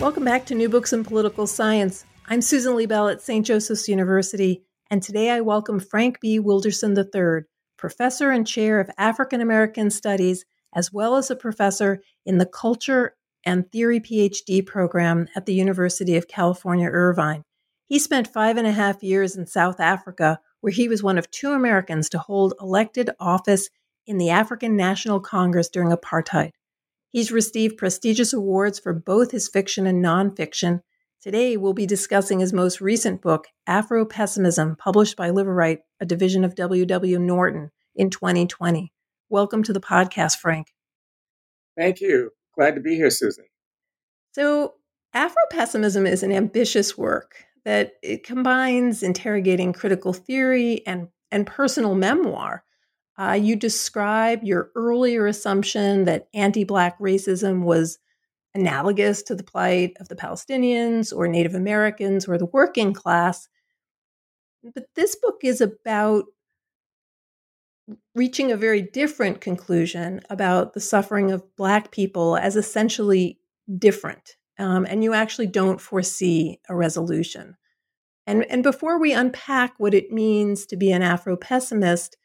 Welcome back to New Books in Political Science. I'm Susan Liebel at St. Joseph's University, and today I welcome Frank B. Wilderson III, professor and chair of African American Studies, as well as a professor in the Culture and Theory PhD program at the University of California, Irvine. He spent 5.5 years in South Africa, where he was one of two Americans to hold elected office in the African National Congress during apartheid. He's received prestigious awards for both his fiction and nonfiction. Today, we'll be discussing his most recent book, Afro-Pessimism, published by Liveright, a division of W.W. Norton, in 2020. Welcome to the podcast, Frank. Thank you. Glad to be here, Susan. So, Afro-Pessimism is an ambitious work that it combines interrogating critical theory and personal memoir. You describe your earlier assumption that anti-Black racism was analogous to the plight of the Palestinians or Native Americans or the working class. But this book is about reaching a very different conclusion about the suffering of Black people as essentially different. And you actually don't foresee a resolution. And before we unpack what it means to be an Afro-pessimist,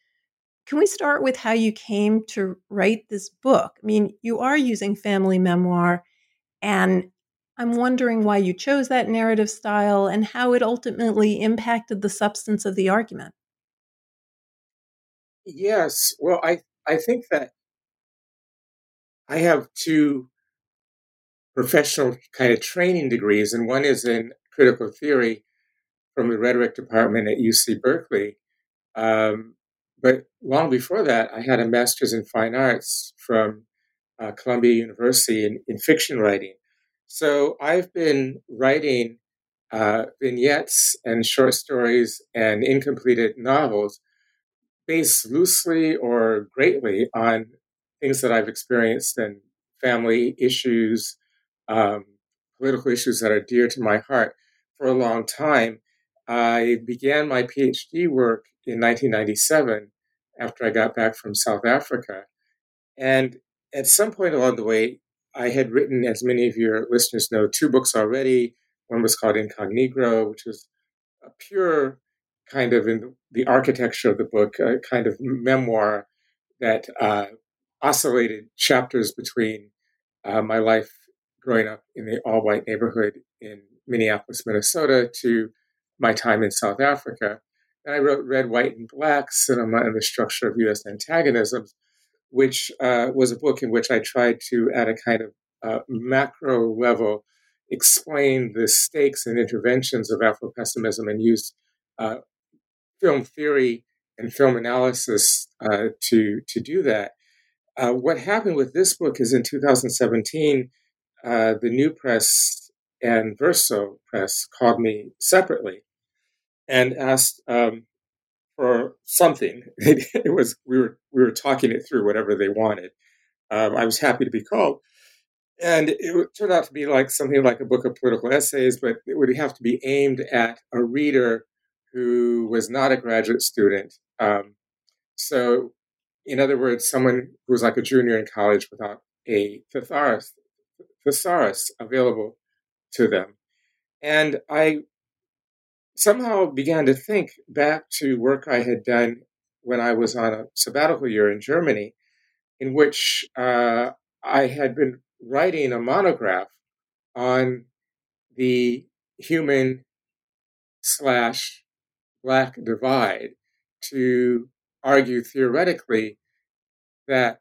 can we start with how you came to write this book? I mean, you are using family memoir, and I'm wondering why you chose that narrative style and how it ultimately impacted the substance of the argument. Yes. Well, I think that I have two professional kind of training degrees, and one is in critical theory from the rhetoric department at UC Berkeley. But long before that, I had a master's in fine arts from Columbia University in fiction writing. So I've been writing vignettes and short stories and incompleted novels based loosely or greatly on things that I've experienced and family issues, political issues that are dear to my heart for a long time. I began my PhD work in 1997, after I got back from South Africa. And at some point along the way, I had written, as many of your listeners know, two books already. One was called Incognegro, which was a pure kind of, in the architecture of the book, a kind of memoir that oscillated chapters between my life growing up in the all-white neighborhood in Minneapolis, Minnesota, to my time in South Africa. And I wrote Red, White, and Black Cinema and the Structure of U.S. Antagonism, which was a book in which I tried to, at a kind of macro level, explain the stakes and interventions of Afro-pessimism and used film theory and film analysis to do that. What happened with this book is in 2017, the New Press and Verso Press called me separately and asked for something. It was we were talking it through, whatever they wanted. I was happy to be called, and it turned out to be like something like a book of political essays, but it would have to be aimed at a reader who was not a graduate student. So, in other words, someone who was like a junior in college without a thesaurus available to them, and I somehow began to think back to work I had done when I was on a sabbatical year in Germany, in which I had been writing a monograph on the human/Black divide to argue theoretically that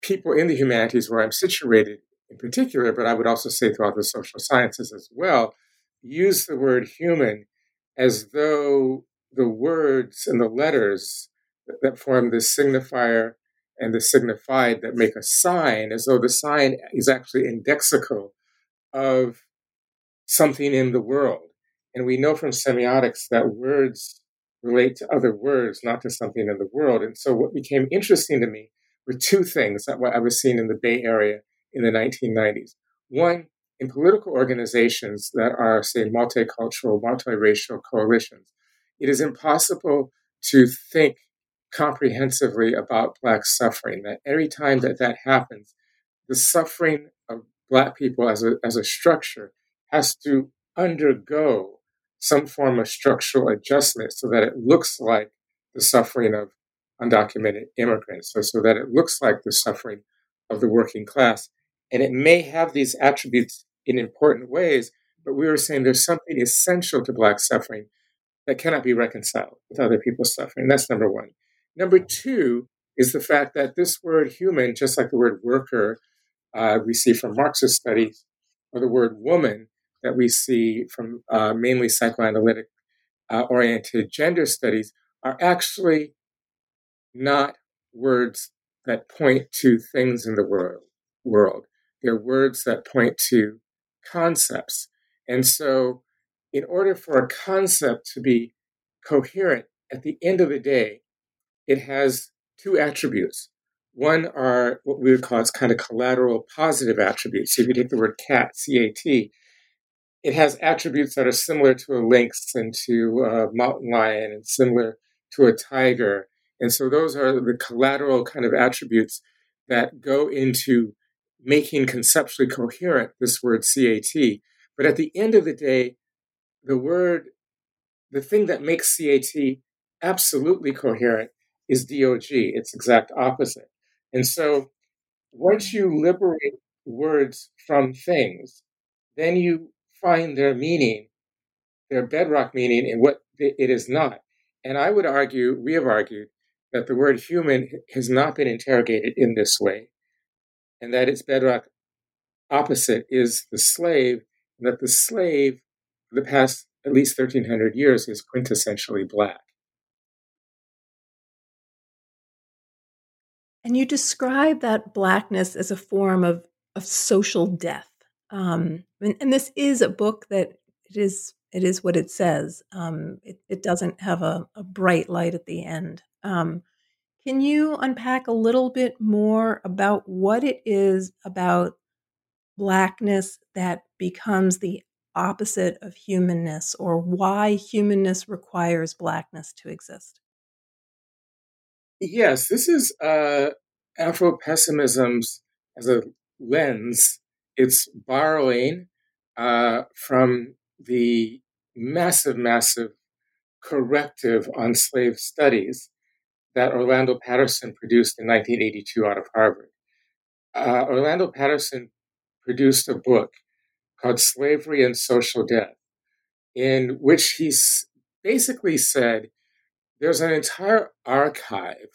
people in the humanities, where I'm situated in particular, but I would also say throughout the social sciences as well, use the word human as though the words and the letters that form this signifier and the signified that make a sign, as though the sign is actually indexical of something in the world. And we know from semiotics that words relate to other words, not to something in the world. And so what became interesting to me were two things that I was seeing in the Bay Area in the 1990s. One, in political organizations that are, say, multicultural, multiracial coalitions, it is impossible to think comprehensively about Black suffering, that every time that happens, the suffering of Black people as a structure has to undergo some form of structural adjustment so that it looks like the suffering of undocumented immigrants, so that it looks like the suffering of the working class. And it may have these attributes in important ways, but we were saying there's something essential to Black suffering that cannot be reconciled with other people's suffering. That's number one. Number two is the fact that this word human, just like the word worker we see from Marxist studies, or the word woman that we see from mainly psychoanalytic-oriented gender studies, are actually not words that point to things in the world. They're words that point to concepts. And so in order for a concept to be coherent, at the end of the day, it has two attributes. One are what we would call its kind of collateral positive attributes. So if you take the word cat, C-A-T, it has attributes that are similar to a lynx and to a mountain lion and similar to a tiger. And so those are the collateral kind of attributes that go into making conceptually coherent this word CAT. But at the end of the day, the thing that makes CAT absolutely coherent is DOG, its exact opposite. And so once you liberate words from things, then you find their meaning, their bedrock meaning, and what it is not. And I would argue, we have argued, that the word human has not been interrogated in this way, and that its bedrock opposite is the slave, and that the slave, for the past at least 1,300 years, is quintessentially Black. And you describe that Blackness as a form of social death. And this is a book that it is what it says. It doesn't have a bright light at the end. Can you unpack a little bit more about what it is about Blackness that becomes the opposite of humanness, or why humanness requires Blackness to exist? Yes, this is Afro-Pessimism's, as a lens, it's borrowing from the massive corrective on slave studies that Orlando Patterson produced in 1982 out of Harvard. Orlando Patterson produced a book called Slavery and Social Death, in which he basically said there's an entire archive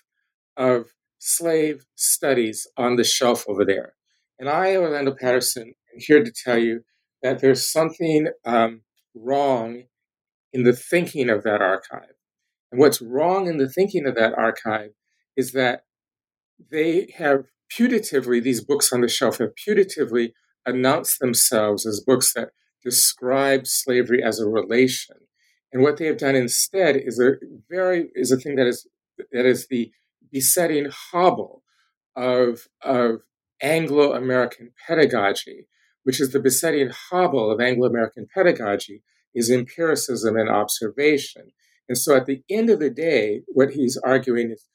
of slave studies on the shelf over there. And I, Orlando Patterson, am here to tell you that there's something wrong in the thinking of that archive. And what's wrong in the thinking of that archive is that they have putatively, these books on the shelf have putatively announced themselves as books that describe slavery as a relation. And what they have done instead is a thing that is the besetting hobble of Anglo-American pedagogy, which is the besetting hobble of Anglo-American pedagogy is empiricism and observation. And so at the end of the day, what he's arguing is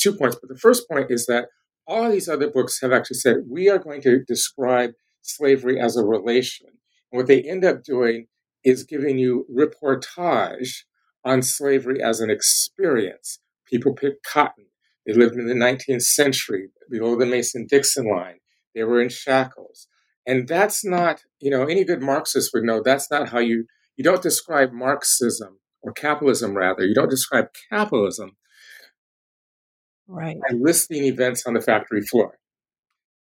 2 points. But the first point is that all of these other books have actually said, we are going to describe slavery as a relation. And what they end up doing is giving you reportage on slavery as an experience. People picked cotton. They lived in the 19th century, below the Mason-Dixon line. They were in shackles. And that's not, any good Marxist would know that's not how you don't describe Marxism. Or capitalism, rather. You don't describe capitalism right by listing events on the factory floor.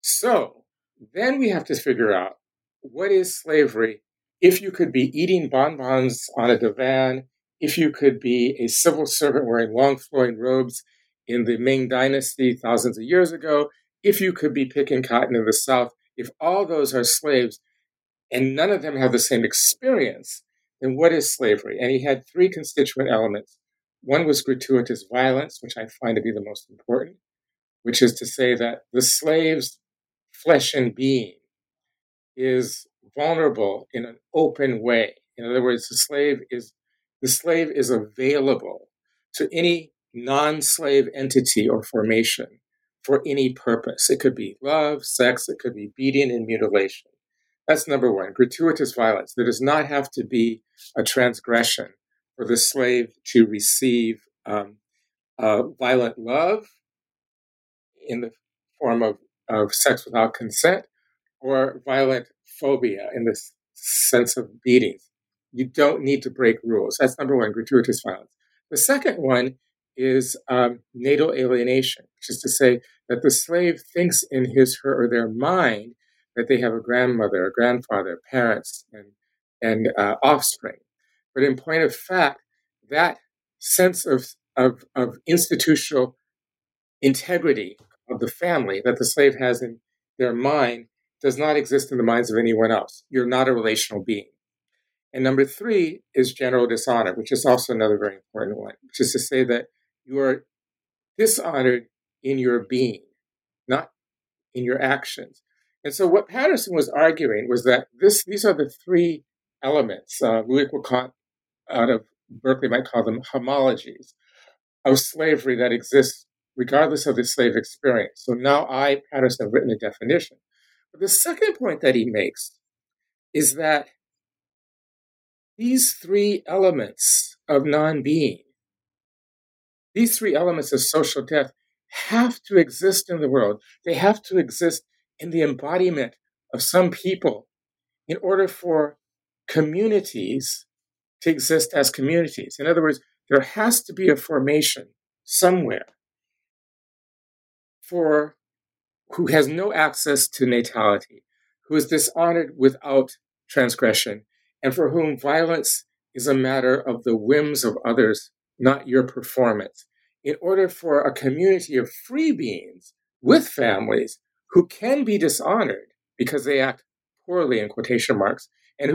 So then we have to figure out, what is slavery if you could be eating bonbons on a divan, if you could be a civil servant wearing long flowing robes, in the Ming Dynasty thousands of years ago, if you could be picking cotton in the South, if all those are slaves and none of them have the same experience, then what is slavery? And he had three constituent elements. One was gratuitous violence, which I find to be the most important, which is to say that the slave's flesh and being is vulnerable in an open way. In other words, the slave is available to any non-slave entity or formation for any purpose. It could be love, sex, it could be beating and mutilation. That's number one, gratuitous violence. There does not have to be a transgression for the slave to receive violent love in the form of sex without consent, or violent phobia in the sense of beatings. You don't need to break rules. That's number one, gratuitous violence. The second one is natal alienation, which is to say that the slave thinks in his, her, or their mind that they have a grandmother, a grandfather, parents, and offspring. But in point of fact, that sense of institutional integrity of the family that the slave has in their mind does not exist in the minds of anyone else. You're not a relational being. And number three is general dishonor, which is also another very important one, which is to say that you are dishonored in your being, not in your actions. And so what Patterson was arguing was that these are the three elements, Louis Quincan out of Berkeley might call them homologies, of slavery that exists regardless of the slave experience. So now I, Patterson, have written a definition. But the second point that he makes is that these three elements of non-being, these three elements of social death have to exist in the world. They have to exist in the embodiment of some people in order for communities to exist as communities. In other words, there has to be a formation somewhere for who has no access to natality, who is dishonored without transgression, and for whom violence is a matter of the whims of others, not your performance. In order for a community of free beings with families who can be dishonored because they act poorly, in quotation marks, and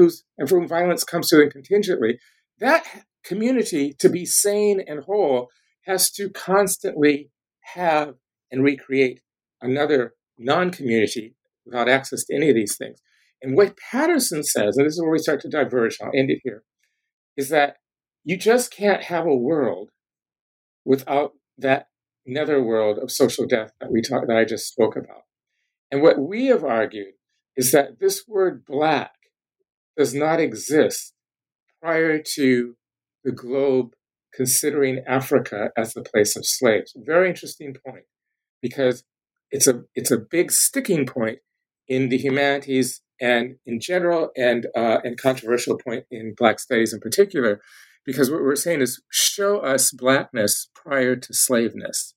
for whom violence comes to them contingently, that community, to be sane and whole, has to constantly have and recreate another non-community without access to any of these things. And what Patterson says, and this is where we start to diverge, I'll end it here, is that you just can't have a world without that netherworld of social death that I just spoke about. And what we have argued is that this word black does not exist prior to the globe considering Africa as the place of slaves. Very interesting point, because it's a big sticking point in the humanities and in general, and controversial point in Black studies in particular, because what we're saying is show us Blackness prior to slaveness,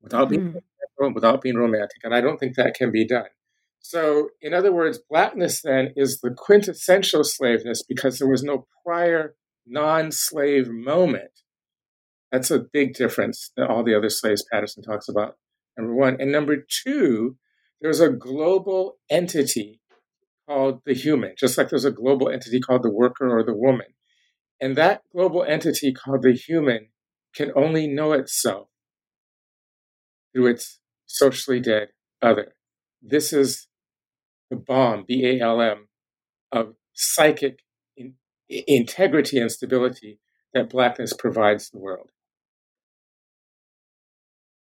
without being romantic, and I don't think that can be done. So, in other words, Blackness then is the quintessential slaveness because there was no prior non-slave moment. That's a big difference than all the other slaves Patterson talks about, number one. And number two, there's a global entity called the human, just like there's a global entity called the worker or the woman. And that global entity called the human can only know itself through its socially dead other. This is the balm, BALM, of psychic integrity and stability that Blackness provides the world.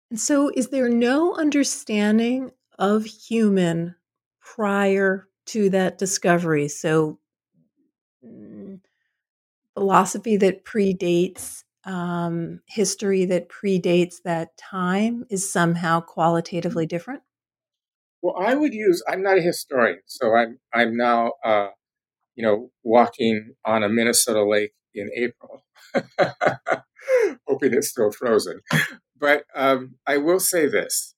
And so is there no understanding of human prior to that discovery? So philosophy that predates history, that predates that time, is somehow qualitatively different? Well, I would use, I'm not a historian, so I'm now, walking on a Minnesota lake in April, hoping it's still frozen. But I will say this.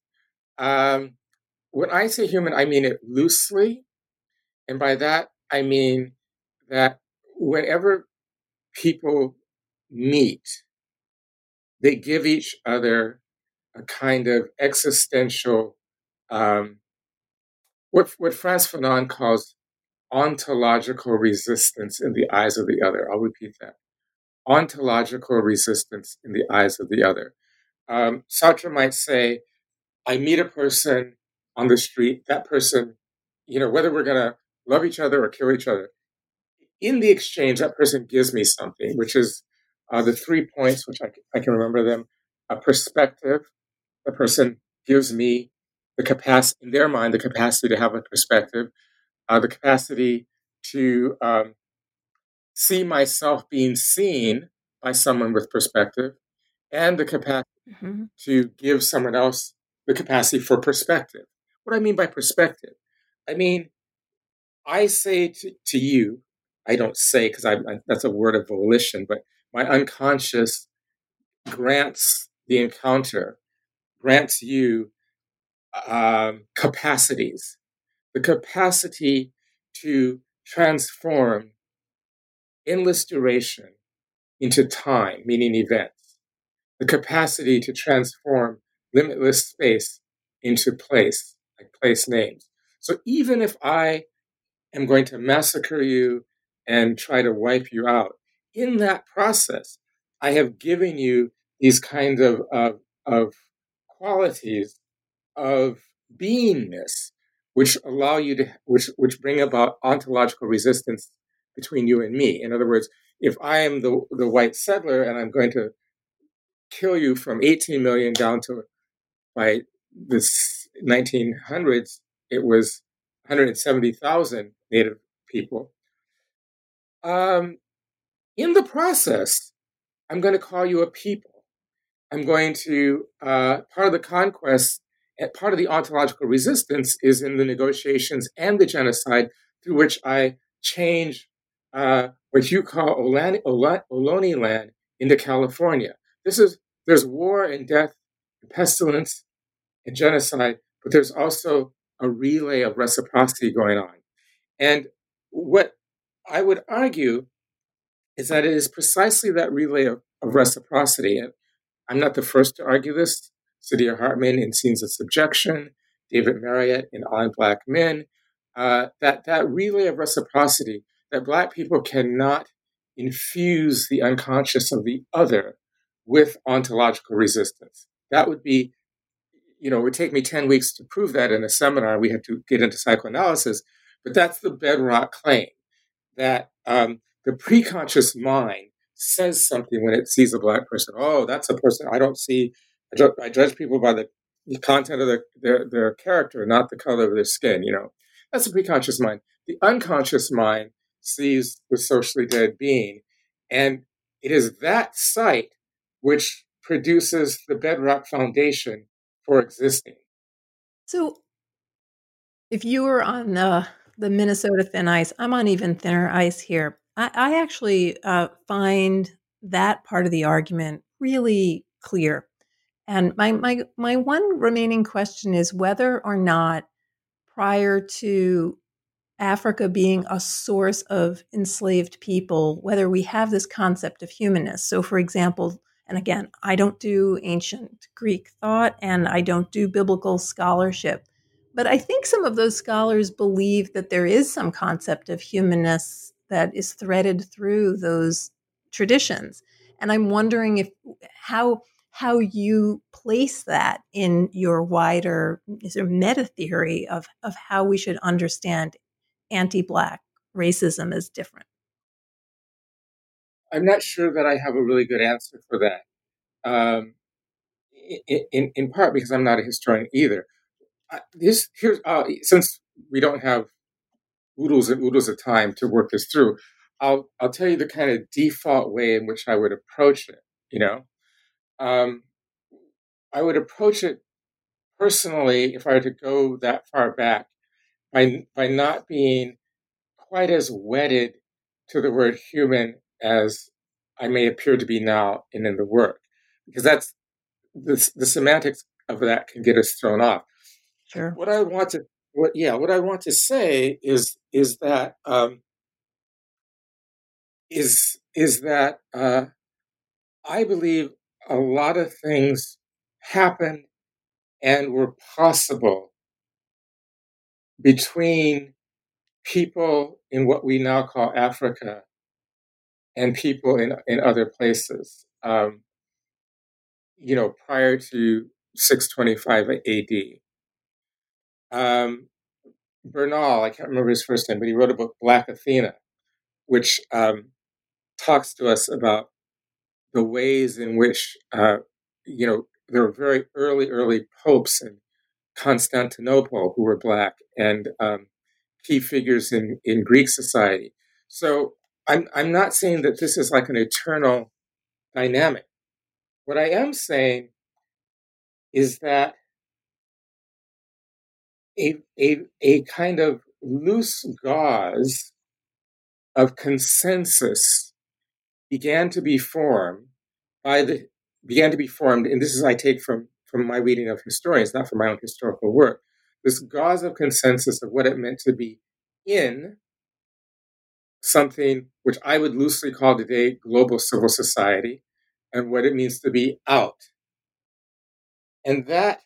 When I say human, I mean it loosely. And by that, I mean that whenever people meet, they give each other a kind of existential, what Frantz Fanon calls ontological resistance in the eyes of the other. I'll repeat that. Ontological resistance in the eyes of the other. Sartre might say, I meet a person on the street, that person, whether we're going to love each other or kill each other, in the exchange, that person gives me something, which is the 3 points, which I can remember them, a perspective. The person gives me the capacity, in their mind, the capacity to have a perspective, the capacity to see myself being seen by someone with perspective, and the capacity to give someone else the capacity for perspective. What do I mean by perspective? I mean, I say to you, I don't say because that's a word of volition, but my unconscious grants the encounter, grants you capacities, the capacity to transform endless duration into time, meaning events, the capacity to transform limitless space into place, like place names. So even if I am going to massacre you and try to wipe you out, in that process, I have given you these kinds of qualities of beingness, which allow you to, which bring about ontological resistance between you and me. In other words, if I am the white settler and I'm going to kill you from 18 million down to, by the 1900s, it was 170,000 Native people. In the process, I'm going to call you a people. I'm going to, part of the conquest, part of the ontological resistance is in the negotiations and the genocide through which I change what you call Ohlone land into California. There's war and death and pestilence and genocide, but there's also a relay of reciprocity going on. And what I would argue is that it is precisely that relay of reciprocity. And I'm not the first to argue this. Saidiya Hartman in Scenes of Subjection, David Marriott in All Black Men, that relay of reciprocity, that Black people cannot infuse the unconscious of the other with ontological resistance. That would be, it would take me 10 weeks to prove that in a seminar. We have to get into psychoanalysis, but that's the bedrock claim, that the preconscious mind says something when it sees a Black person. Oh, that's a person I don't see. I judge people by the content of their character, not the color of their skin. That's the preconscious mind. The unconscious mind sees the socially dead being, and it is that sight which produces the bedrock foundation for existing. So, if you were on the Minnesota thin ice, I'm on even thinner ice here. I actually find that part of the argument really clear. And my one remaining question is whether or not prior to Africa being a source of enslaved people, whether we have this concept of humanness. So for example, and again, I don't do ancient Greek thought and I don't do biblical scholarship, but I think some of those scholars believe that there is some concept of humanness that is threaded through those traditions. And I'm wondering if how you place that in your wider sort of meta theory of how we should understand anti-Black racism as different. I'm not sure that I have a really good answer for that, in part because I'm not a historian either. Since we don't have oodles and oodles of time to work this through, I'll tell you the kind of default way in which I would approach it, I would approach it personally, if I were to go that far back, by not being quite as wedded to the word human as I may appear to be now and in the work, because that's the semantics of that can get us thrown off. Sure. What I want to say is that I believe a lot of things happened and were possible between people in what we now call Africa and people in other places, prior to 625 A.D. Bernal, I can't remember his first name, but he wrote a book, Black Athena, which talks to us about the ways in which, there were very early popes in Constantinople who were Black and key figures in Greek society. So I'm not saying that this is like an eternal dynamic. What I am saying is that a kind of loose gauze of consensus began to be formed, and this is I take from my reading of historians, not from my own historical work, this gauze of consensus of what it meant to be in something which I would loosely call today global civil society, and what it means to be out. And that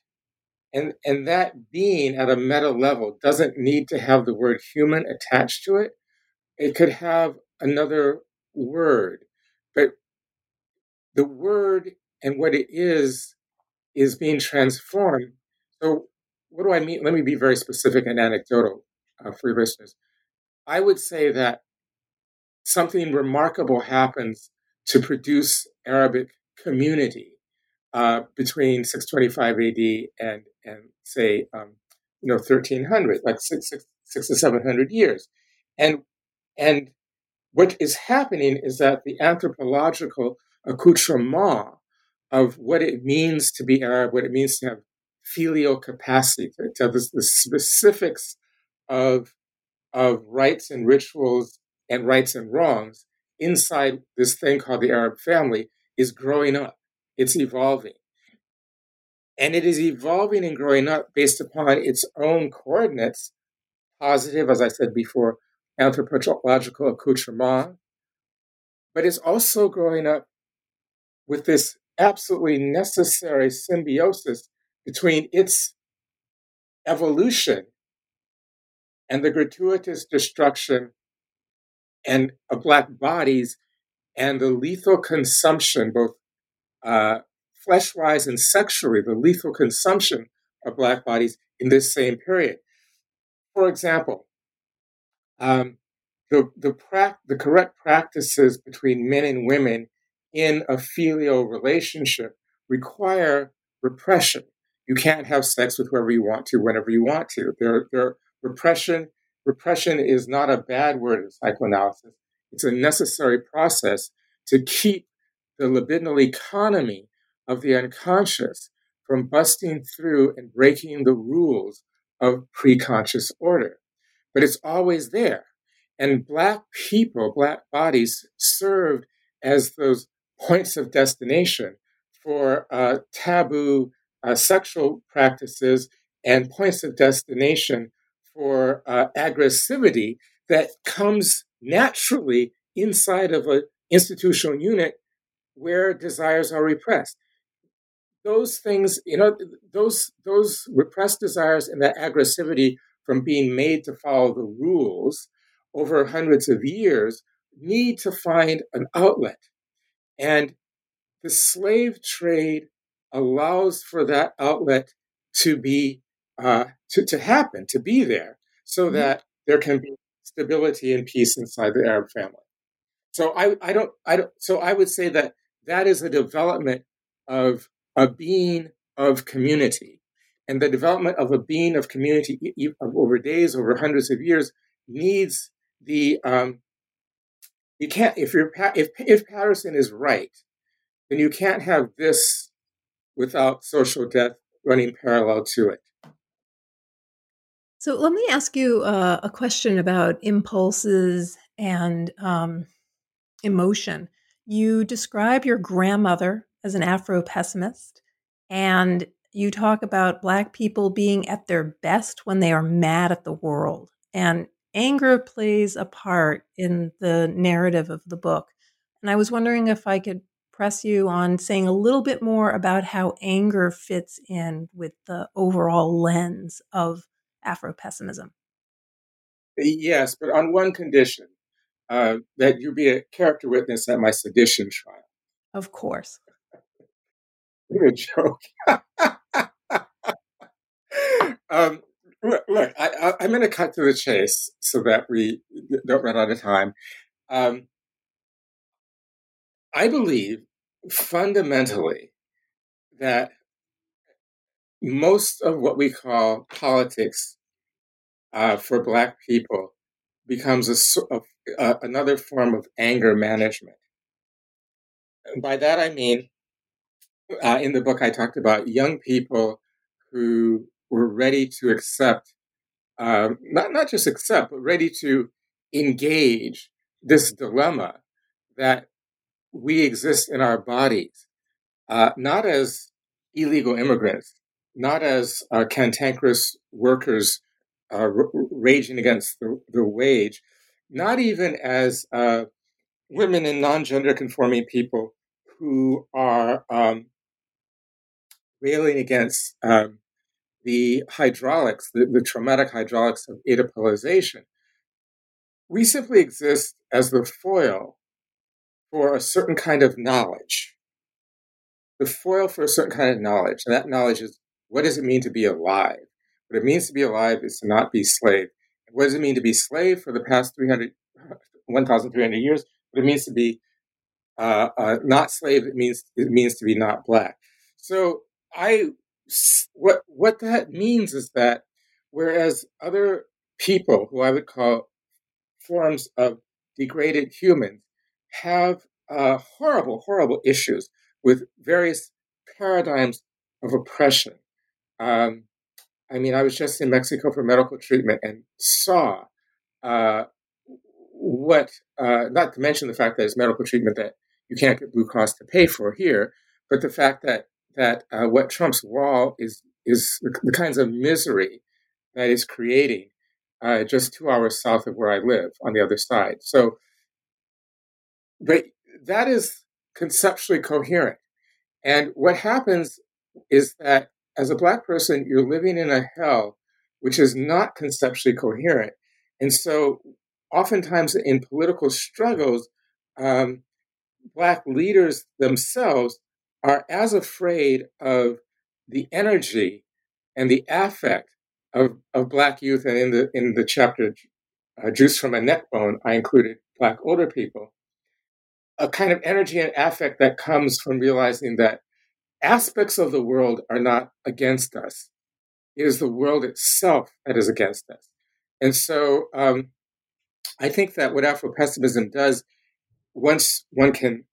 being at a meta level doesn't need to have the word human attached to it. It could have another word, but the word and what it is being transformed. So what do I mean? Let me be very specific and anecdotal for your listeners. I would say that something remarkable happens to produce Arabic community between 625 AD and say, 1300, like 600 to 700 years. And what is happening is that the anthropological accoutrement of what it means to be Arab, what it means to have filial capacity, to have the specifics of rights and rituals and rights and wrongs inside this thing called the Arab family is growing up. It's evolving. And it is evolving and growing up based upon its own coordinates, positive, as I said before, anthropological accoutrement, but it's also growing up with this absolutely necessary symbiosis between its evolution and the gratuitous destruction and of Black bodies and the lethal consumption, both flesh-wise and sexually, the lethal consumption of Black bodies in this same period. For example, the correct practices between men and women in a filial relationship require repression. You can't have sex with whoever you want to, whenever you want to. There repression is not a bad word in psychoanalysis. It's a necessary process to keep the libidinal economy of the unconscious from busting through and breaking the rules of preconscious order. But it's always there. And Black people, Black bodies served as those points of destination for taboo sexual practices and points of destination for aggressivity that comes naturally inside of an institutional unit where desires are repressed. Those things, those repressed desires and that aggressivity from being made to follow the rules over hundreds of years need to find an outlet. And the slave trade allows for that outlet to be to happen, to be there, so that there can be stability and peace inside the Arab family. So I would say that is a development of a being of community. And the development of a being of community over days, over hundreds of years, needs the you can't if Patterson is right, then you can't have this without social death running parallel to it. So let me ask you a question about impulses and emotion. You describe your grandmother as an Afro-pessimist, and you talk about Black people being at their best when they are mad at the world. And anger plays a part in the narrative of the book. And I was wondering if I could press you on saying a little bit more about how anger fits in with the overall lens of Afro-pessimism. Yes, but on one condition, that you be a character witness at my sedition trial. Of course. You're a joke. Look, I'm going to cut to the chase so that we don't run out of time. I believe fundamentally that most of what we call politics for Black people becomes another form of anger management. And by that I mean, in the book I talked about young people who were ready to accept, not just accept, but ready to engage this dilemma that we exist in our bodies, not as illegal immigrants, not as cantankerous workers raging against the wage, not even as women and non-gender conforming people who are railing against the hydraulics, the traumatic hydraulics of Oedipalization. We simply exist as the foil for a certain kind of knowledge. The foil for a certain kind of knowledge. And that knowledge is, what does it mean to be alive? What it means to be alive is to not be slave. What does it mean to be slave for the past 1,300 years? What it means to be not slave, it means to be not Black. So what that means is that whereas other people who I would call forms of degraded humans have horrible, horrible issues with various paradigms of oppression. I was just in Mexico for medical treatment and saw not to mention the fact that it's medical treatment that you can't get Blue Cross to pay for here, but the fact that what Trump's wall is the kinds of misery that it's creating just 2 hours south of where I live on the other side. So, but that is conceptually coherent. And what happens is that as a Black person, you're living in a hell which is not conceptually coherent. And so oftentimes in political struggles, Black leaders themselves are as afraid of the energy and the affect of Black youth. And in the chapter, Juice from a Neck Bone, I included Black older people, a kind of energy and affect that comes from realizing that aspects of the world are not against us. It is the world itself that is against us. And so I think that what Afro-pessimism does, once one can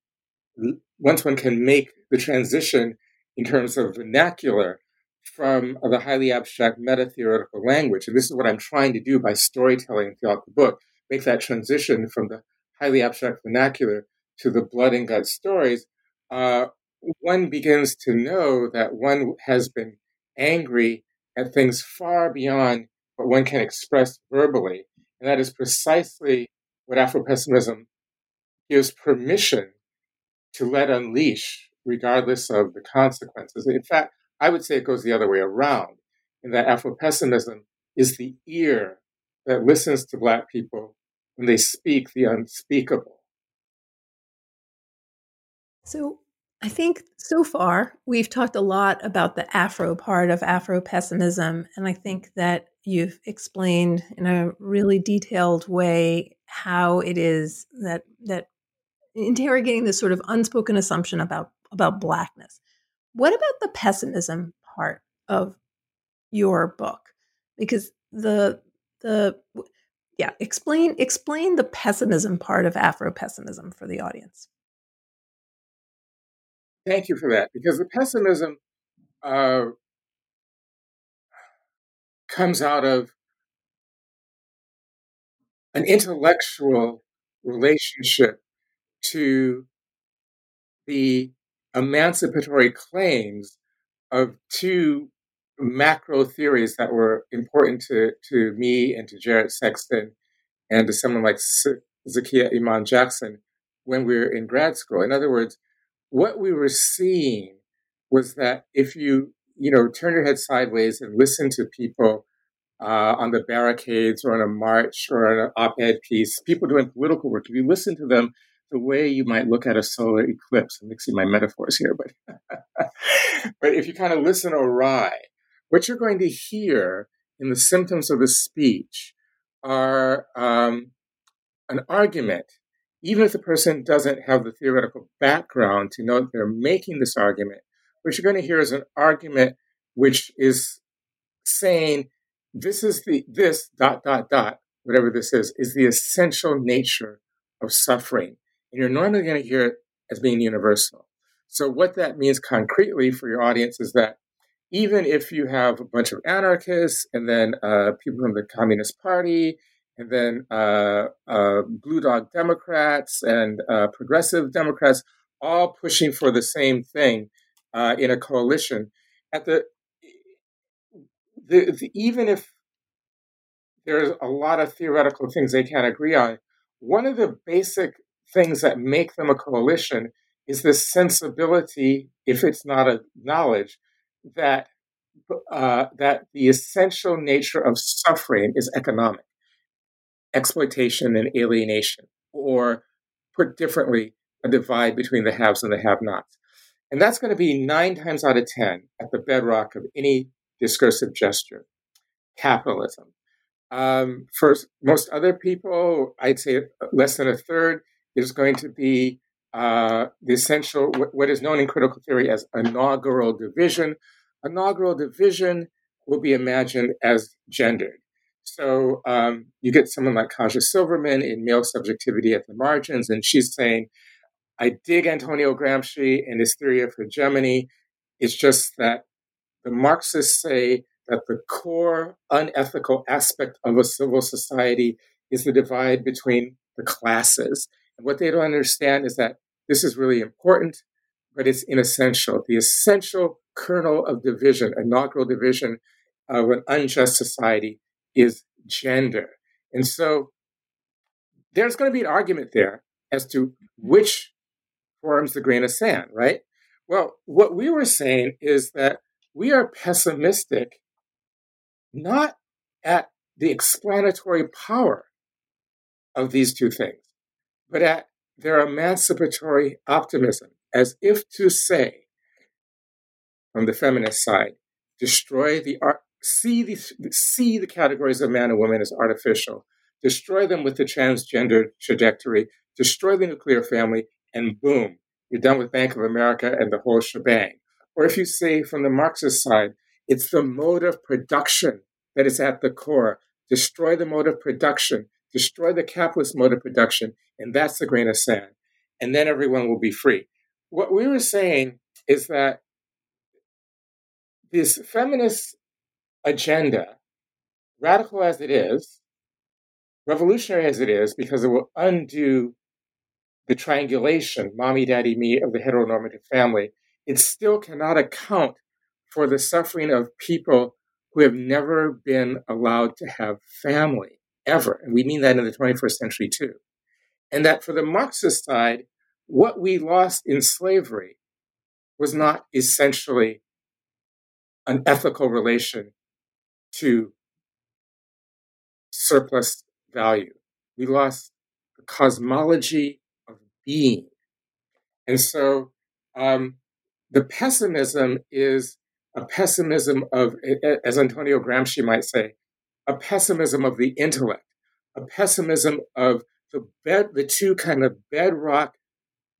make the transition in terms of vernacular from the highly abstract meta-theoretical language, and this is what I'm trying to do by storytelling throughout the book, make that transition from the highly abstract vernacular to the blood and gut stories, one begins to know that one has been angry at things far beyond what one can express verbally. And that is precisely what Afro-pessimism gives permission to let unleash, regardless of the consequences. In fact, I would say it goes the other way around, in that Afro-pessimism is the ear that listens to Black people when they speak the unspeakable. So I think so far we've talked a lot about the Afro part of Afro-pessimism, and I think that you've explained in a really detailed way how it is that interrogating this sort of unspoken assumption about Blackness. What about the pessimism part of your book? Because explain the pessimism part of Afro-pessimism for the audience. Thank you for that, because the pessimism comes out of an intellectual relationship to the emancipatory claims of two macro theories that were important to me and to Jared Sexton and to someone like Zakiya Iman Jackson when we were in grad school. In other words, what we were seeing was that if you turn your head sideways and listen to people on the barricades or on a march or on an op-ed piece, people doing political work, if you listen to them the way you might look at a solar eclipse, I'm mixing my metaphors here, but if you kind of listen awry, what you're going to hear in the symptoms of the speech are an argument, even if the person doesn't have the theoretical background to know that they're making this argument. What you're going to hear is an argument which is saying, this, whatever this is the essential nature of suffering. And you're normally going to hear it as being universal. So what that means concretely for your audience is that even if you have a bunch of anarchists and then people from the Communist Party and then Blue Dog Democrats and Progressive Democrats all pushing for the same thing in a coalition, at the even if there's a lot of theoretical things they can't agree on, one of the basic things that make them a coalition is this sensibility, if it's not a knowledge, that the essential nature of suffering is economic, exploitation and alienation, or put differently, a divide between the haves and the have-nots. And that's going to be 9 times out of 10 at the bedrock of any discursive gesture, capitalism. For most other people, I'd say less than a third is going to be the essential, what is known in critical theory as inaugural division. Inaugural division will be imagined as gendered. So you get someone like Kaja Silverman in Male Subjectivity at the Margins, and she's saying, I dig Antonio Gramsci and his theory of hegemony. It's just that the Marxists say that the core unethical aspect of a civil society is the divide between the classes. And what they don't understand is that this is really important, but it's inessential. The essential kernel of division, inaugural division of an unjust society is gender. And so there's going to be an argument there as to which forms the grain of sand, right? Well, what we were saying is that we are pessimistic not at the explanatory power of these two things, but at their emancipatory optimism, as if to say, from the feminist side, destroy the art, see the categories of man and woman as artificial, destroy them with the transgender trajectory, destroy the nuclear family, and boom, you're done with Bank of America and the whole shebang. Or if you say from the Marxist side, it's the mode of production that is at the core. Destroy the mode of production. Destroy the capitalist mode of production. And that's the grain of sand. And then everyone will be free. What we were saying is that this feminist agenda, radical as it is, revolutionary as it is, because it will undo the triangulation, mommy, daddy, me, of the heteronormative family, it still cannot account for the suffering of people who have never been allowed to have family, ever. And we mean that in the 21st century, too. And that for the Marxist side, what we lost in slavery was not essentially an ethical relation to surplus value. We lost the cosmology of being. And so the pessimism is a pessimism of, as Antonio Gramsci might say, a pessimism of the intellect, a pessimism of the two kind of bedrock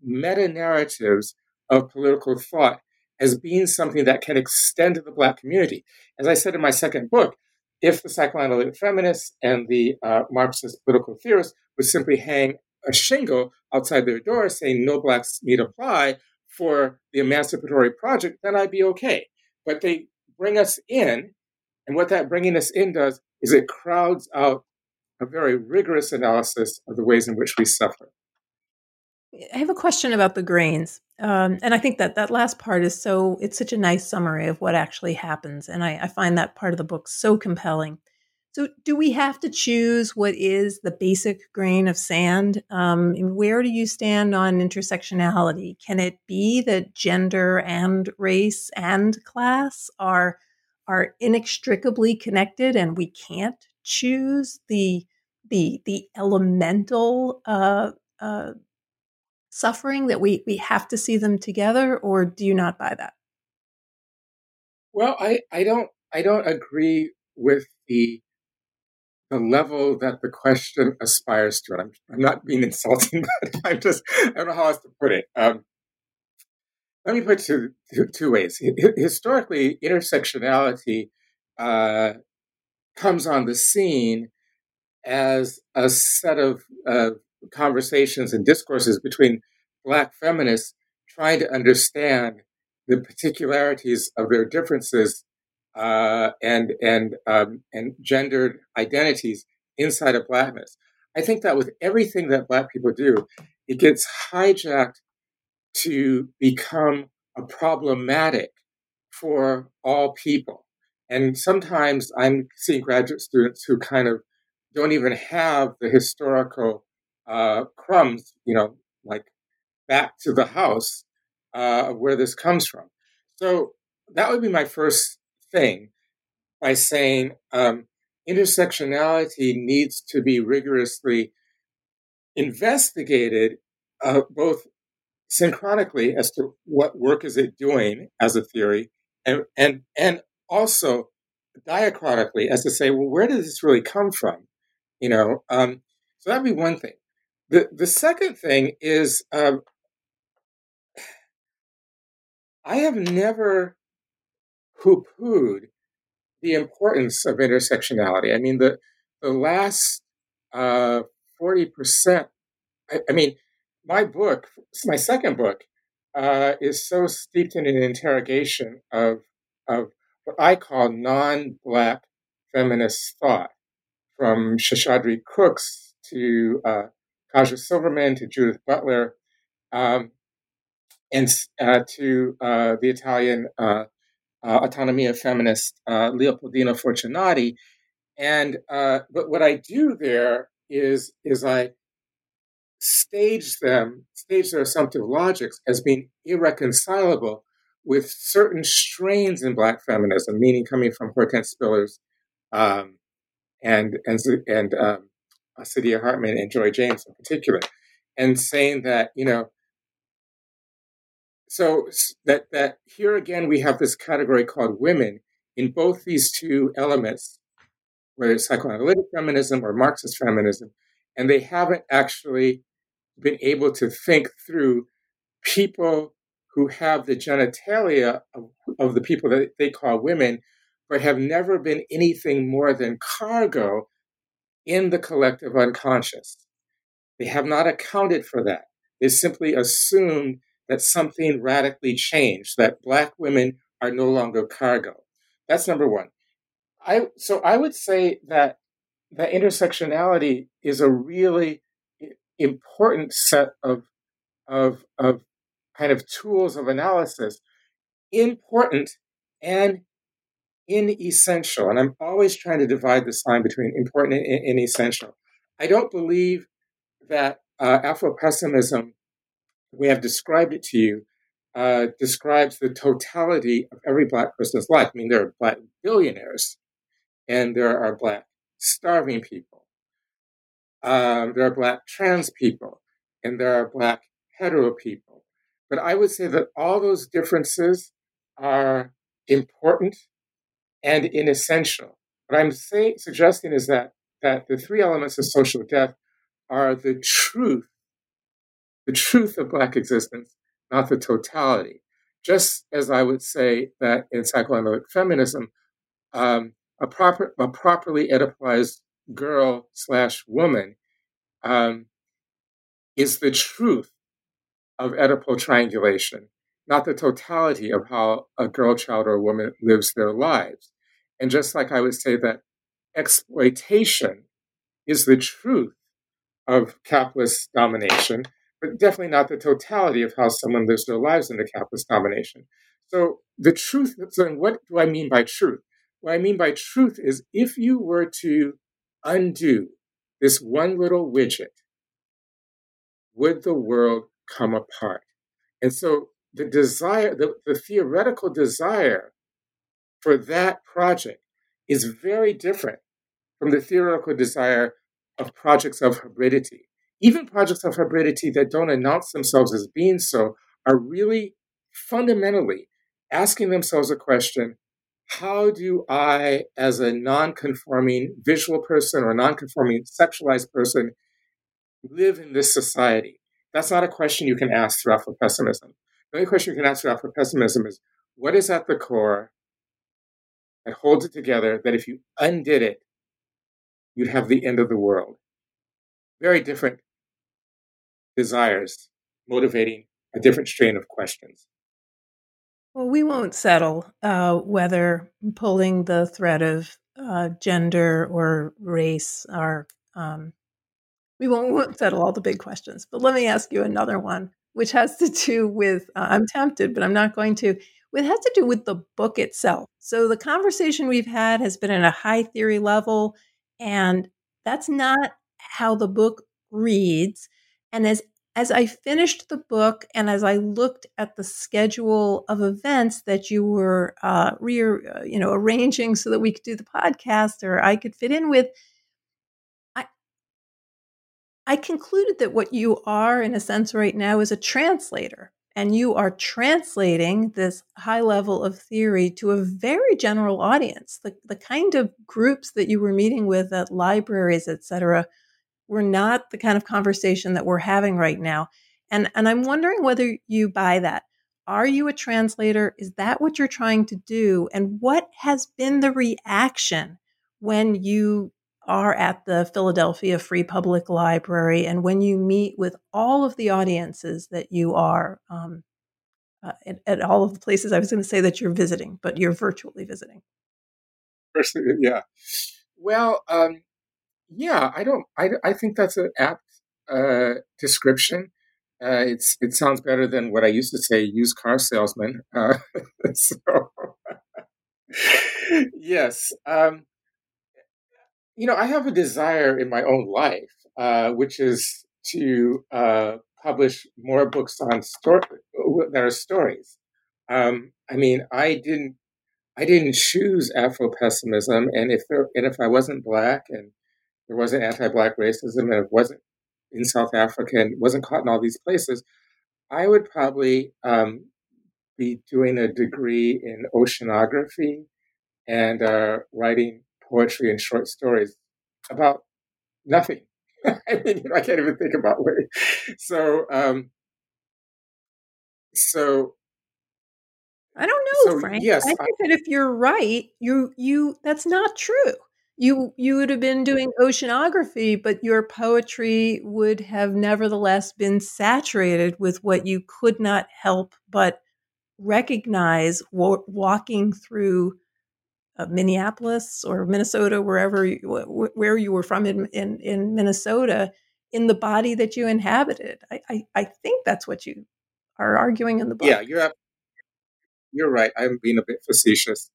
meta-narratives of political thought as being something that can extend to the Black community. As I said in my second book, if the psychoanalytic feminists and the Marxist political theorists would simply hang a shingle outside their door saying no Blacks need apply for the emancipatory project, then I'd be okay. But they bring us in, and what that bringing us in does is it crowds out a very rigorous analysis of the ways in which we suffer. I have a question about the grains. And I think that last part is it's such a nice summary of what actually happens. And I find that part of the book so compelling. So do we have to choose what is the basic grain of sand? And where do you stand on intersectionality? Can it be that gender and race and class are inextricably connected and we can't choose the elemental suffering that we have to see them together, or do you not buy that? Well, I don't agree with the level that the question aspires to. I'm not being insulting, but I don't know how else to put it. Let me put it two ways. Historically, intersectionality comes on the scene as a set of conversations and discourses between Black feminists trying to understand the particularities of their differences and gendered identities inside of Blackness. I think that with everything that Black people do, it gets hijacked to become a problematic for all people. And sometimes I'm seeing graduate students who kind of don't even have the historical crumbs, like back to the house where this comes from. So that would be my first thing by saying intersectionality needs to be rigorously investigated, both synchronically as to what work is it doing as a theory, and also diachronically as to say, well, where did this really come from? So that'd be one thing. The second thing is I have never poo-pooed the importance of intersectionality. I mean, the last 40%, my book, my second book, is so steeped in an interrogation of what I call non-Black feminist thought, from Sheshadri Cooks to Kaja Silverman to Judith Butler, and to the Italian autonomia feminist Leopoldina Fortunati. And but what I do there is I stage their assumptive logics as being irreconcilable with certain strains in Black feminism, meaning coming from Hortense Spiller's and Saidiya Hartman and Joy James in particular, and saying that so that here again we have this category called women in both these two elements, whether it's psychoanalytic feminism or Marxist feminism, and they haven't actually been able to think through people who have the genitalia of the people that they call women, but have never been anything more than cargo in the collective unconscious. They have not accounted for that. They simply assumed that something radically changed, that Black women are no longer cargo. That's number one. So I would say that intersectionality is a really important set of kind of tools of analysis, important and inessential. And I'm always trying to divide this line between important and inessential. I don't believe that Afro-pessimism, we have described it to you, describes the totality of every Black person's life. I mean, there are Black billionaires, and there are Black starving people. There are Black trans people, and there are Black hetero people. But I would say that all those differences are important and inessential. What I'm suggesting is that the three elements of social death are the truth of Black existence, not the totality. Just as I would say that in psychoanalytic feminism, a properly edipalized girl/woman is the truth of Oedipal triangulation, not the totality of how a girl child or a woman lives their lives. And just like I would say that exploitation is the truth of capitalist domination, but definitely not the totality of how someone lives their lives under capitalist domination. So the truth, so what do I mean by truth? What I mean by truth is if you were to undo this one little widget, would the world come apart? And so the desire, the theoretical desire for that project is very different from the theoretical desire of projects of hybridity. Even projects of hybridity that don't announce themselves as being so are really fundamentally asking themselves a question, how do I, as a non-conforming visual person or non-conforming sexualized person, live in this society? That's not a question you can ask through Afro-Pessimism. The only question you can ask through Afro-Pessimism is, what is at the core that holds it together that if you undid it, you'd have the end of the world? Very different desires motivating a different strain of questions. Well, we won't settle whether pulling the thread of gender or race are, we won't settle all the big questions. But let me ask you another one, which has to do with, I'm tempted, but I'm not going to, it has to do with the book itself. So the conversation we've had has been at a high theory level, and that's not how the book reads. And as I finished the book and as I looked at the schedule of events that you were arranging so that we could do the podcast or I could fit in with, I concluded that what you are in a sense right now is a translator, and you are translating this high level of theory to a very general audience. The kind of groups that you were meeting with at libraries, et cetera, were not the kind of conversation that we're having right now. And I'm wondering whether you buy that. Are you a translator? Is that what you're trying to do? And what has been the reaction when you are at the Philadelphia Free Public Library and when you meet with all of the audiences that you are at all of the places I was going to say that you're visiting, but you're virtually visiting? Yeah. Well, I think that's an apt description. It sounds better than what I used to say, used car salesman. Yes. I have a desire in my own life, which is to publish more books on that are stories. I didn't choose Afro-pessimism, and if I wasn't Black and there wasn't anti-Black racism, and it wasn't in South Africa, and it wasn't caught in all these places, I would probably be doing a degree in oceanography and writing poetry and short stories about nothing. I can't even think about what. So I don't know, so, Frank. Yes, I think that if you're right, you that's not true. You would have been doing oceanography, but your poetry would have nevertheless been saturated with what you could not help but recognize walking through Minneapolis or Minnesota, where you were from in Minnesota, in the body that you inhabited. I think that's what you are arguing in the book. Yeah, you're right. I'm being a bit facetious,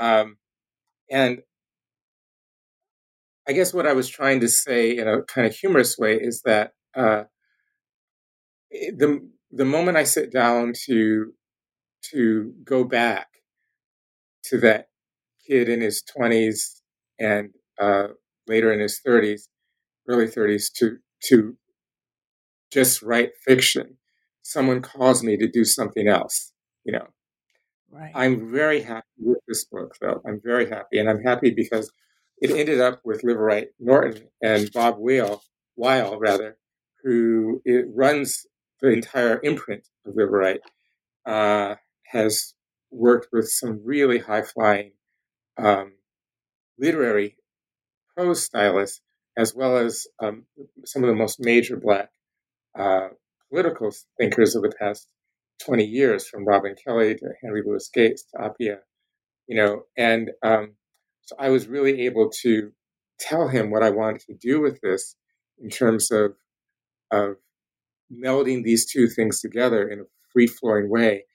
and I guess what I was trying to say in a kind of humorous way is that the moment I sit down to go back to that kid in his 20s and later in his 30s, early 30s, to just write fiction, someone calls me to do something else, Right. I'm very happy with this book, though. I'm very happy, and I'm happy because it ended up with Liveright Norton and Bob Weil, who runs the entire imprint of Liveright, has worked with some really high-flying literary prose stylists, as well as some of the most major Black political thinkers of the past 20 years, from Robin Kelly to Henry Louis Gates to Appiah, and... So I was really able to tell him what I wanted to do with this in terms of melding these two things together in a free-flowing way,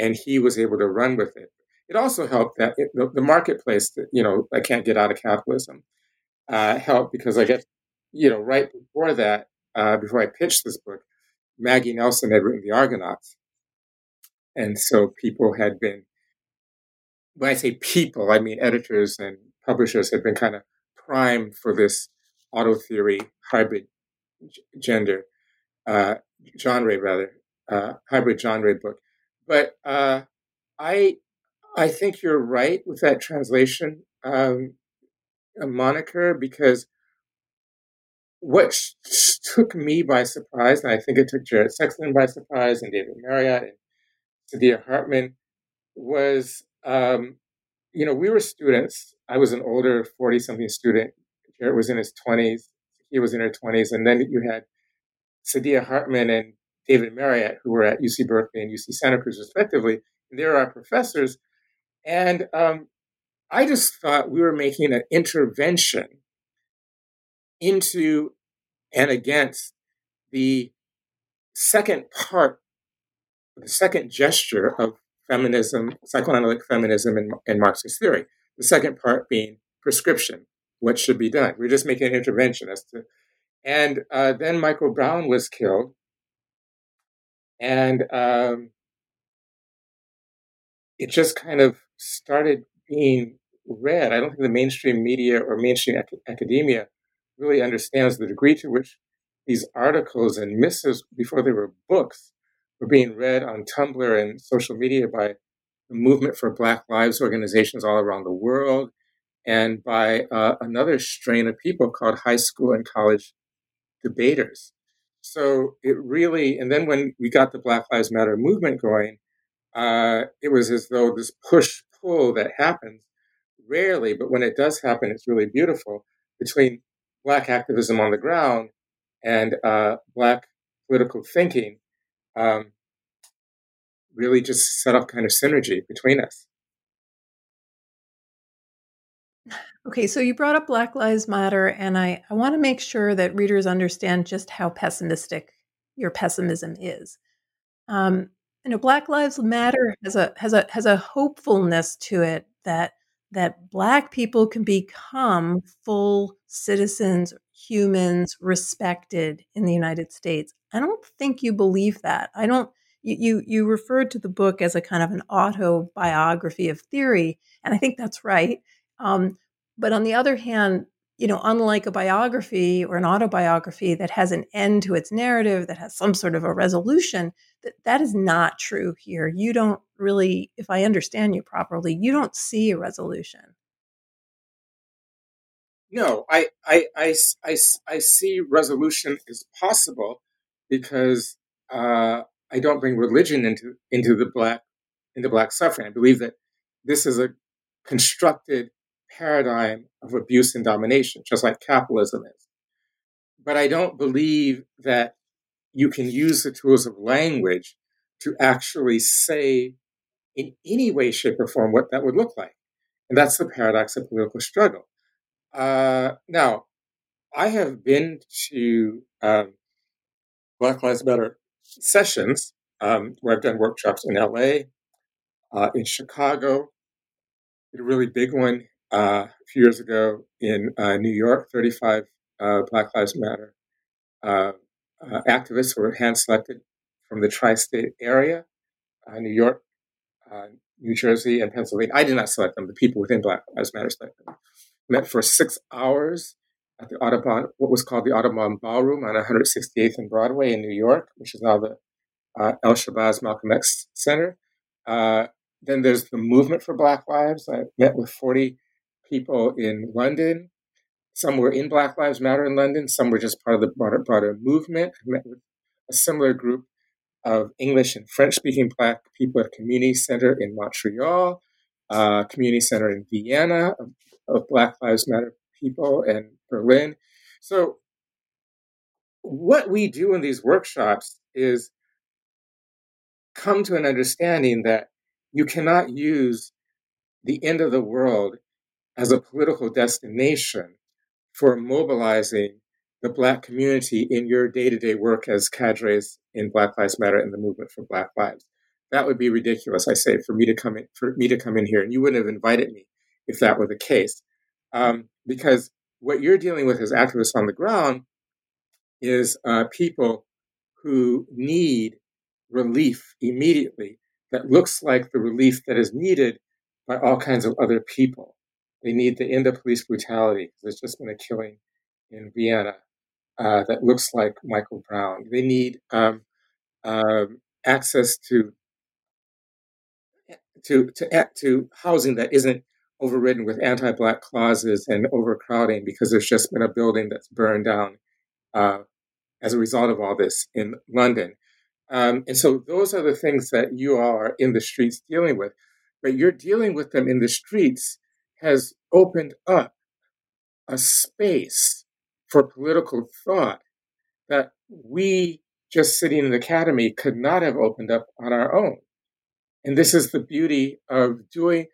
and he was able to run with it. It also helped that the marketplace, that, you know, I can't get out of capitalism, helped because I guess, you know, right before that, before I pitched this book, Maggie Nelson had written The Argonauts. And so people had been, when I say people, I mean editors and publishers had been kind of primed for this auto theory hybrid genre book. But I think you're right with that translation moniker, because what took me by surprise, and I think it took Jared Sexton by surprise, and David Marriott, and Saidiya Hartman, was, you know, we were students. I was an older 40-something student. Jared was in his 20s. He was in her 20s. And then you had Saidiya Hartman and David Marriott, who were at UC Berkeley and UC Santa Cruz, respectively. And they were our professors. And I just thought we were making an intervention into and against the second gesture of feminism, psychoanalytic feminism and Marxist theory, the second part being prescription, what should be done. We're just making an intervention as to, and then Michael Brown was killed. And it just kind of started being read. I don't think the mainstream media or mainstream academia really understands the degree to which these articles and missives, before they were books, were being read on Tumblr and social media by the Movement for Black Lives organizations all around the world, and by another strain of people called high school and college debaters. So it really, and then when we got the Black Lives Matter movement going, it was as though this push-pull that happens rarely, but when it does happen, it's really beautiful, between Black activism on the ground and Black political thinking, really just set up kind of synergy between us. Okay, so you brought up Black Lives Matter, and I want to make sure that readers understand just how pessimistic your pessimism is. You know, Black Lives Matter has a hopefulness to it that Black people can become full citizens, humans, respected in the United States. I don't think you believe that. I don't. You referred to the book as a kind of an autobiography of theory, and I think that's right. But on the other hand, you know, unlike a biography or an autobiography that has an end to its narrative, that has some sort of a resolution, that is not true here. You don't really, if I understand you properly, you don't see a resolution. No, I see resolution as possible because I don't bring religion into Black suffering. I believe that this is a constructed paradigm of abuse and domination, just like capitalism is. But I don't believe that you can use the tools of language to actually say in any way, shape, or form what that would look like. And that's the paradox of political struggle. Now, I have been to Black Lives Matter sessions where I've done workshops in LA, in Chicago, did a really big one a few years ago in New York. 35 Black Lives Matter activists were hand-selected from the tri-state area, New York, New Jersey, and Pennsylvania. I did not select them. The people within Black Lives Matter selected them. Met for 6 hours at the Audubon, what was called the Audubon Ballroom on 168th and Broadway in New York, which is now the El Shabazz Malcolm X Center. Then there's the Movement for Black Lives. I met with 40 people in London. Some were in Black Lives Matter in London. Some were just part of the broader movement. I met with a similar group of English and French-speaking Black people at a community center in Montreal, a community center in Vienna of Black Lives Matter people, and Berlin. So what we do in these workshops is come to an understanding that you cannot use the end of the world as a political destination for mobilizing the Black community in your day-to-day work as cadres in Black Lives Matter and the Movement for Black Lives. That would be ridiculous, I say, for me to come in here, and you wouldn't have invited me if that were the case, because what you're dealing with as activists on the ground is people who need relief immediately that looks like the relief that is needed by all kinds of other people. They need the end of police brutality. There's just been a killing in Vienna that looks like Michael Brown. They need access to housing that isn't overridden with anti-Black clauses and overcrowding, because there's just been a building that's burned down as a result of all this in London. And so those are the things that you all are in the streets dealing with. But you're dealing with them in the streets has opened up a space for political thought that we just sitting in the academy could not have opened up on our own. And this is the beauty of doing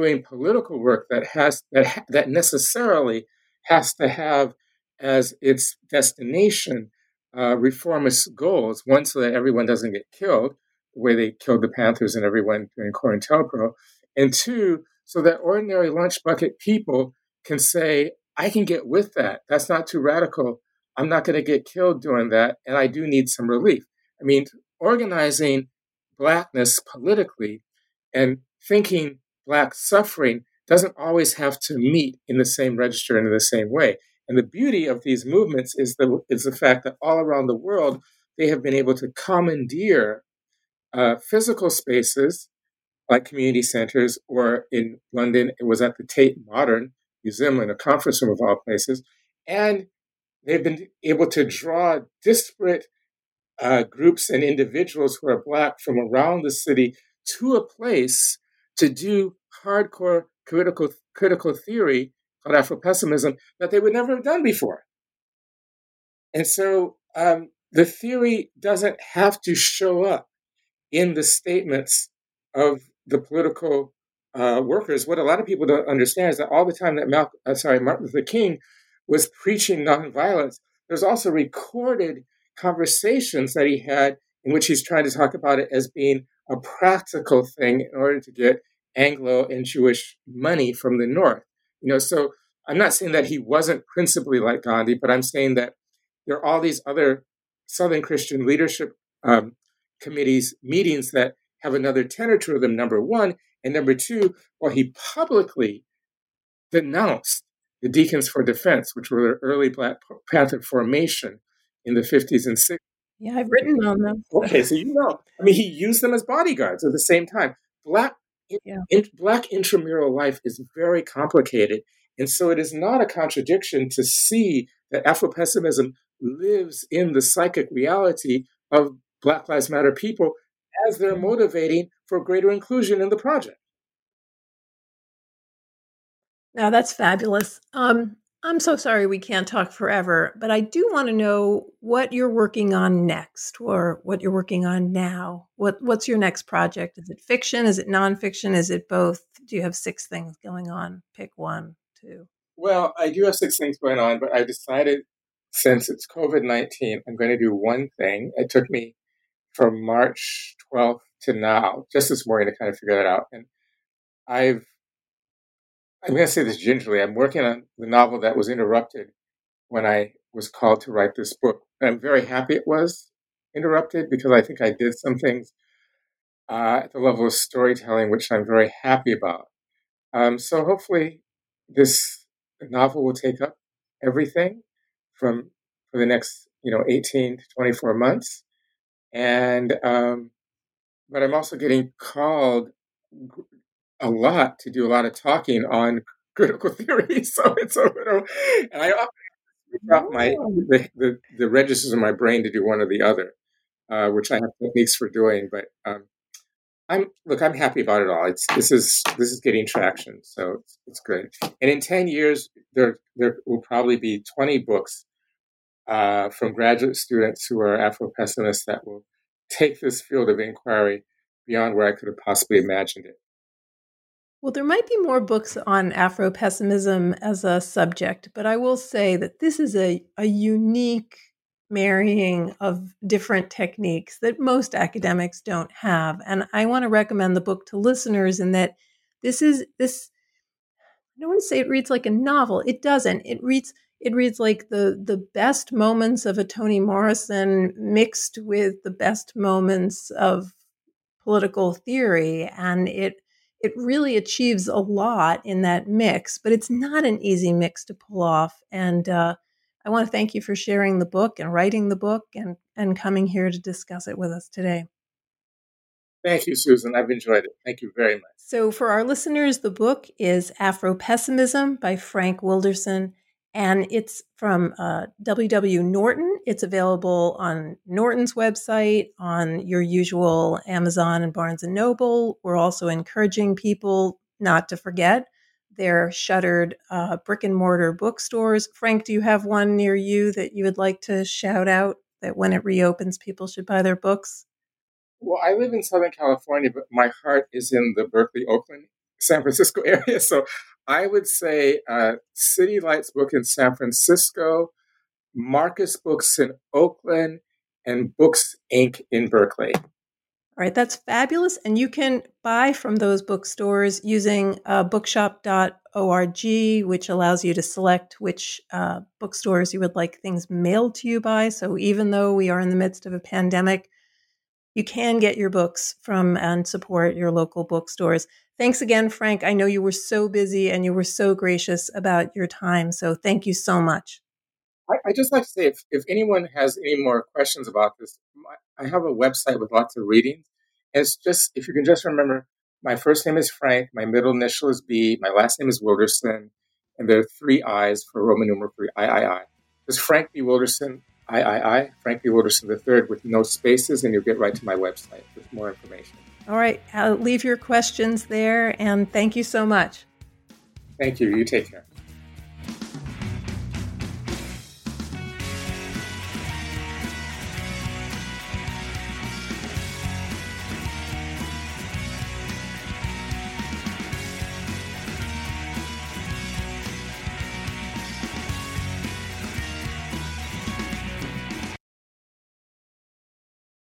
political work that necessarily has to have as its destination reformist goals, one, so that everyone doesn't get killed the way they killed the Panthers and everyone during COINTELPRO, and two, so that ordinary lunch bucket people can say, I can get with that. That's not too radical. I'm not going to get killed doing that, and I do need some relief. I mean, organizing Blackness politically and thinking Black suffering doesn't always have to meet in the same register and in the same way. And the beauty of these movements is the fact that all around the world, they have been able to commandeer physical spaces like community centers, or in London, it was at the Tate Modern Museum in a conference room of all places. And they've been able to draw disparate groups and individuals who are Black from around the city to a place to do hardcore critical theory called Afro-Pessimism that they would never have done before. And so the theory doesn't have to show up in the statements of the political workers. What a lot of people don't understand is that all the time that Martin Luther King was preaching nonviolence, there's also recorded conversations that he had in which he's trying to talk about it as being a practical thing in order to get Anglo and Jewish money from the North. You know, so I'm not saying that he wasn't principally like Gandhi, but I'm saying that there are all these other Southern Christian leadership committees meetings that have another tenor to them, number one. And number two, well, he publicly denounced the Deacons for Defense, which were the early Black Panther formation in the 50s and 60s. Yeah, I've written on them. Okay, so you know. I mean, he used them as bodyguards at the same time. Black intramural life is very complicated. And so it is not a contradiction to see that Afro-pessimism lives in the psychic reality of Black Lives Matter people as they're motivating for greater inclusion in the project. Now, that's fabulous. I'm so sorry we can't talk forever, but I do want to know what you're working on next, or what you're working on now. What's your next project? Is it fiction? Is it nonfiction? Is it both? Do you have 6 things going on? Pick 1, 2. Well, I do have 6 things going on, but I decided since it's COVID-19, I'm going to do one thing. It took me from March 12th to now, just this morning, to kind of figure that out. And I'm going to say this gingerly. I'm working on the novel that was interrupted when I was called to write this book. And I'm very happy it was interrupted, because I think I did some things at the level of storytelling, which I'm very happy about. So hopefully this novel will take up everything for the next 18 to 24 months. And but I'm also getting called a lot to do a lot of talking on critical theory. So it's a little, and I often have to switch the registers in my brain to do one or the other, which I have techniques for doing. But I'm happy about it all. This is getting traction, so it's good. And in 10 years, there will probably be 20 books from graduate students who are Afro-pessimists that will take this field of inquiry beyond where I could have possibly imagined it. Well, there might be more books on Afro-pessimism as a subject, but I will say that this is a unique marrying of different techniques that most academics don't have. And I want to recommend the book to listeners in that this, I don't want to say it reads like a novel. It doesn't. It reads like the best moments of a Toni Morrison mixed with the best moments of political theory. And it really achieves a lot in that mix, but it's not an easy mix to pull off. And I want to thank you for sharing the book and writing the book and coming here to discuss it with us today. Thank you, Susan. I've enjoyed it. Thank you very much. So for our listeners, the book is Afro-Pessimism by Frank Wilderson, and it's from W.W. Norton. It's available on Norton's website, on your usual Amazon and Barnes & Noble. We're also encouraging people not to forget their shuttered brick-and-mortar bookstores. Frank, do you have one near you that you would like to shout out that when it reopens, people should buy their books? Well, I live in Southern California, but my heart is in the Berkeley, Oakland, San Francisco area. So I would say City Lights Book in San Francisco, Marcus Books in Oakland, and Books Inc. in Berkeley. All right, that's fabulous. And you can buy from those bookstores using bookshop.org, which allows you to select which bookstores you would like things mailed to you by. So even though we are in the midst of a pandemic, you can get your books from and support your local bookstores. Thanks again, Frank. I know you were so busy and you were so gracious about your time. So thank you so much. I just like to say, if anyone has any more questions about this, I have a website with lots of readings. And it's just, if you can just remember, my first name is Frank, my middle initial is B, my last name is Wilderson, and there are three I's for Roman numeral 3, III. It's Frank B. Wilderson, III, Frank B. Wilderson III, with no spaces, and you'll get right to my website with more information. All right, I'll leave your questions there, and thank you so much. Thank you. You take care.